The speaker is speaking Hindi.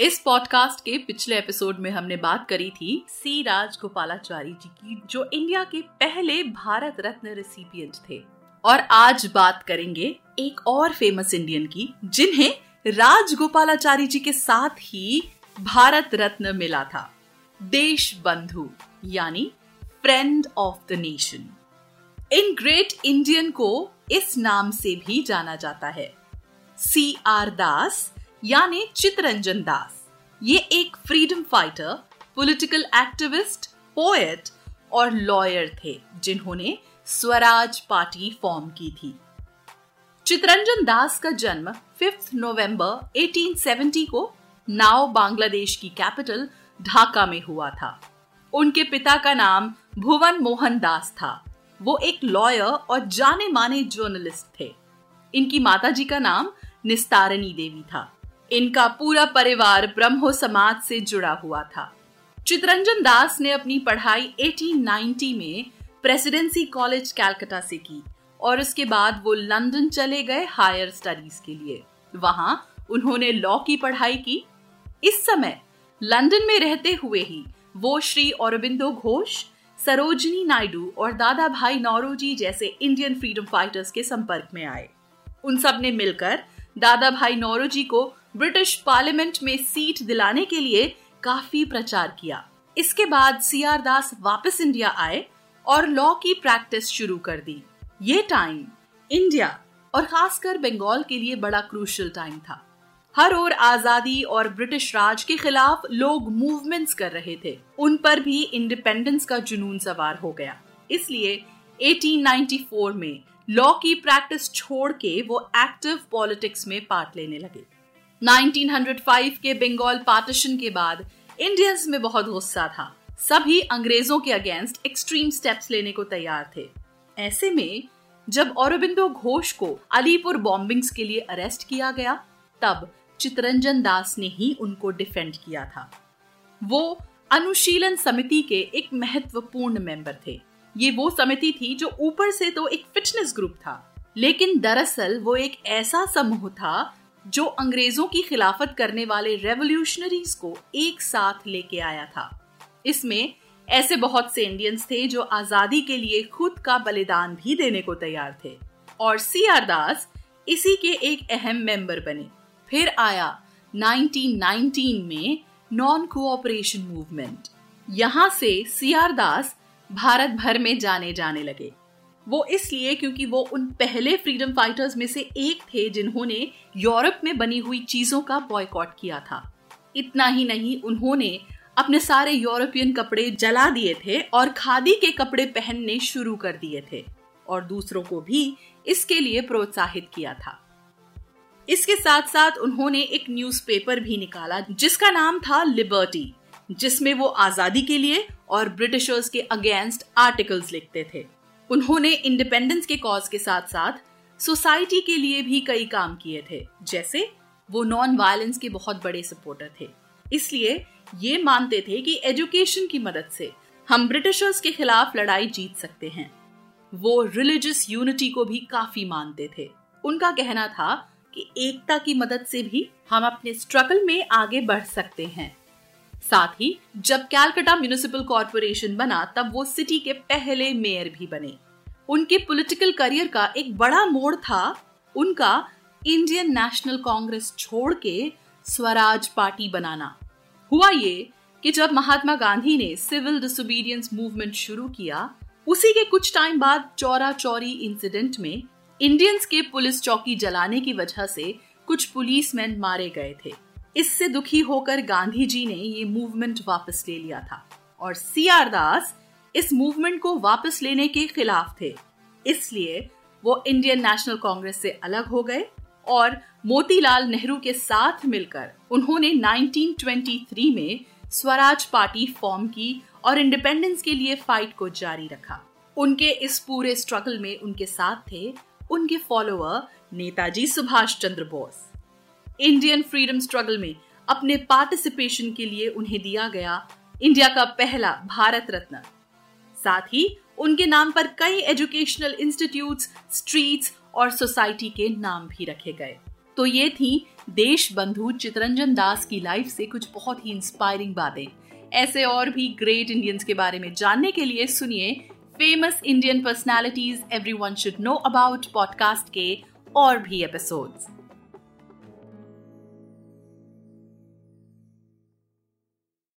इस पॉडकास्ट के पिछले एपिसोड में हमने बात करी थी सी राजगोपालाचारी जी की, जो इंडिया के पहले भारत रत्न रेसिपिएंट थे। और आज बात करेंगे एक और फेमस इंडियन की जिन्हें राजगोपालाचारी जी के साथ ही भारत रत्न मिला था, देश बंधु यानी फ्रेंड ऑफ द नेशन। इन ग्रेट इंडियन को इस नाम से भी जाना जाता है। सी आर दास यानी चित्तरंजन दास, ये एक freedom fighter, political activist, poet और लॉयर थे जिन्होंने स्वराज पार्टी फॉर्म की थी। चित्तरंजन दास का जन्म 5 नवंबर 1870 को नाव बांग्लादेश की कैपिटल ढाका में हुआ था। उनके पिता का नाम भुवन मोहन दास था। वो एक लॉयर और जाने माने जर्नलिस्ट थे। इनकी माताजी का नाम निस्तारणी देवी था। इनका पूरा परिवार ब्रह्मो समाज से जुड़ा हुआ था। चित्तरंजन दास ने अपनी पढ़ाई 1890 में प्रेसिडेंसी कॉलेज कलकत्ता से की और उसके बाद वो लंदन चले गए हायर स्टडीज के लिए। वहां उन्होंने लॉ की पढ़ाई की। इस समय लंदन में रहते हुए ही वो श्री औरोबिंदो घोष, सरोजिनी नायडू और दादाभाई नौरोजी जैसे इंडियन फ्रीडम फाइटर्स के संपर्क में आए। उन सब ने मिलकर दादाभाई नौरोजी को ब्रिटिश पार्लियामेंट में सीट दिलाने के लिए काफी प्रचार किया। इसके बाद सीआर दास वापस इंडिया आए और लॉ की प्रैक्टिस शुरू कर दी। ये टाइम इंडिया और खासकर बंगाल के लिए बड़ा क्रूशियल टाइम था। हर ओर आजादी और ब्रिटिश राज के खिलाफ लोग मूवमेंट्स कर रहे थे। उन पर भी इंडिपेंडेंस का जुनून सवार हो गया। इसलिए 1894 में लॉ की प्रैक्टिस छोड़ के वो एक्टिव पॉलिटिक्स में पार्ट लेने लगे। 1905 के बंगाल पार्टीशन के बाद इंडियंस में बहुत गुस्सा था। सभी अंग्रेजों के अगेंस्ट एक्सट्रीम स्टेप्स लेने को तैयार थे। ऐसे में जब औरोबिंदो घोष को अलीपुर बॉम्बिंग्स के लिए अरेस्ट किया गया, तब चित्तरंजन दास ने ही उनको डिफेंड किया था। वो अनुशीलन समिति के एक महत्वपूर्ण मेंबर थे। ये वो समिति थी जो ऊपर से तो एक फिटनेस ग्रुप था, लेकिन दरअसल वो एक ऐसा समूह था जो अंग्रेजों की खिलाफत करने वाले रेवोल्यूशनरीज को एक साथ लेके आया था। इसमें ऐसे बहुत से इंडियंस थे जो आजादी के लिए खुद का बलिदान भी देने को तैयार थे, और सी आर दास इसी के एक अहम मेंबर बने। फिर आया 1919 में नॉन कोऑपरेशन मूवमेंट। यहाँ से सी आर दास भारत भर में जाने लगे। वो इसलिए क्योंकि वो उन पहले फ्रीडम फाइटर्स में से एक थे जिन्होंने यूरोप में बनी हुई चीजों का बॉयकॉट किया था। इतना ही नहीं, उन्होंने अपने सारे यूरोपियन कपड़े जला दिए थे और खादी के कपड़े पहनने शुरू कर दिए थे और दूसरों को भी इसके लिए प्रोत्साहित किया था। इसके साथ साथ उन्होंने एक न्यूज़पेपर भी निकाला जिसका नाम था लिबर्टी, जिसमें वो आजादी के लिए और ब्रिटिशर्स के अगेंस्ट आर्टिकल्स लिखते थे। उन्होंने इंडिपेंडेंस के कॉज के साथ साथ सोसाइटी के लिए भी कई काम किए थे। जैसे वो नॉन वायलेंस के बहुत बड़े सपोर्टर थे, इसलिए ये मानते थे कि एजुकेशन की मदद से हम ब्रिटिशर्स के खिलाफ लड़ाई जीत सकते हैं। वो रिलीजियस यूनिटी को भी काफी मानते थे। उनका कहना था कि एकता की मदद से भी हम अपने स्ट्रगल में आगे बढ़ सकते हैं। साथ ही जब कैलकटा म्युनिसिपल कॉर्पोरेशन बना, तब वो सिटी के पहले मेयर भी बने। उनके पॉलिटिकल करियर का एक बड़ा मोड़ था उनका इंडियन नेशनल कांग्रेस छोड़ के स्वराज पार्टी बनाना। हुआ ये कि जब महात्मा गांधी ने सिविल डिसोबीडियंस मूवमेंट शुरू किया, उसी के कुछ टाइम बाद चौरा चौरी इंसिडेंट में इंडियंस के पुलिस चौकी जलाने की वजह से कुछ पुलिसमैन मारे गए थे। इससे दुखी होकर गांधी जी ने ये मूवमेंट वापस ले लिया था और सी आर दास इस मूवमेंट को वापस लेने के खिलाफ थे। इसलिए वो इंडियन नेशनल कांग्रेस से अलग हो गए और मोतीलाल नेहरू के साथ मिलकर उन्होंने 1923 में स्वराज पार्टी फॉर्म की और इंडिपेंडेंस के लिए फाइट को जारी रखा। उनके इस पूरे स्ट्रगल में उनके साथ थे उनके follower Netaji Subhash Chandra Bose. Indian freedom struggle में अपने पार्टिसिपेशन के लिए उन्हें दिया गया इंडिया का पहला भारत रत्न। साथ ही उनके नाम पर कई एजुकेशनल इंस्टीट्यूट्स, स्ट्रीट्स और सोसाइटी के नाम भी रखे गए। तो ये थी देश बंधु चित्तरंजन दास की लाइफ से कुछ बहुत ही इंस्पायरिंग बातें। ऐसे और भी ग्रेट इंडियंस के बारे में जानने के लिए सुनिए famous Indian personalities everyone should know about podcast के और भी एपिसोड्स।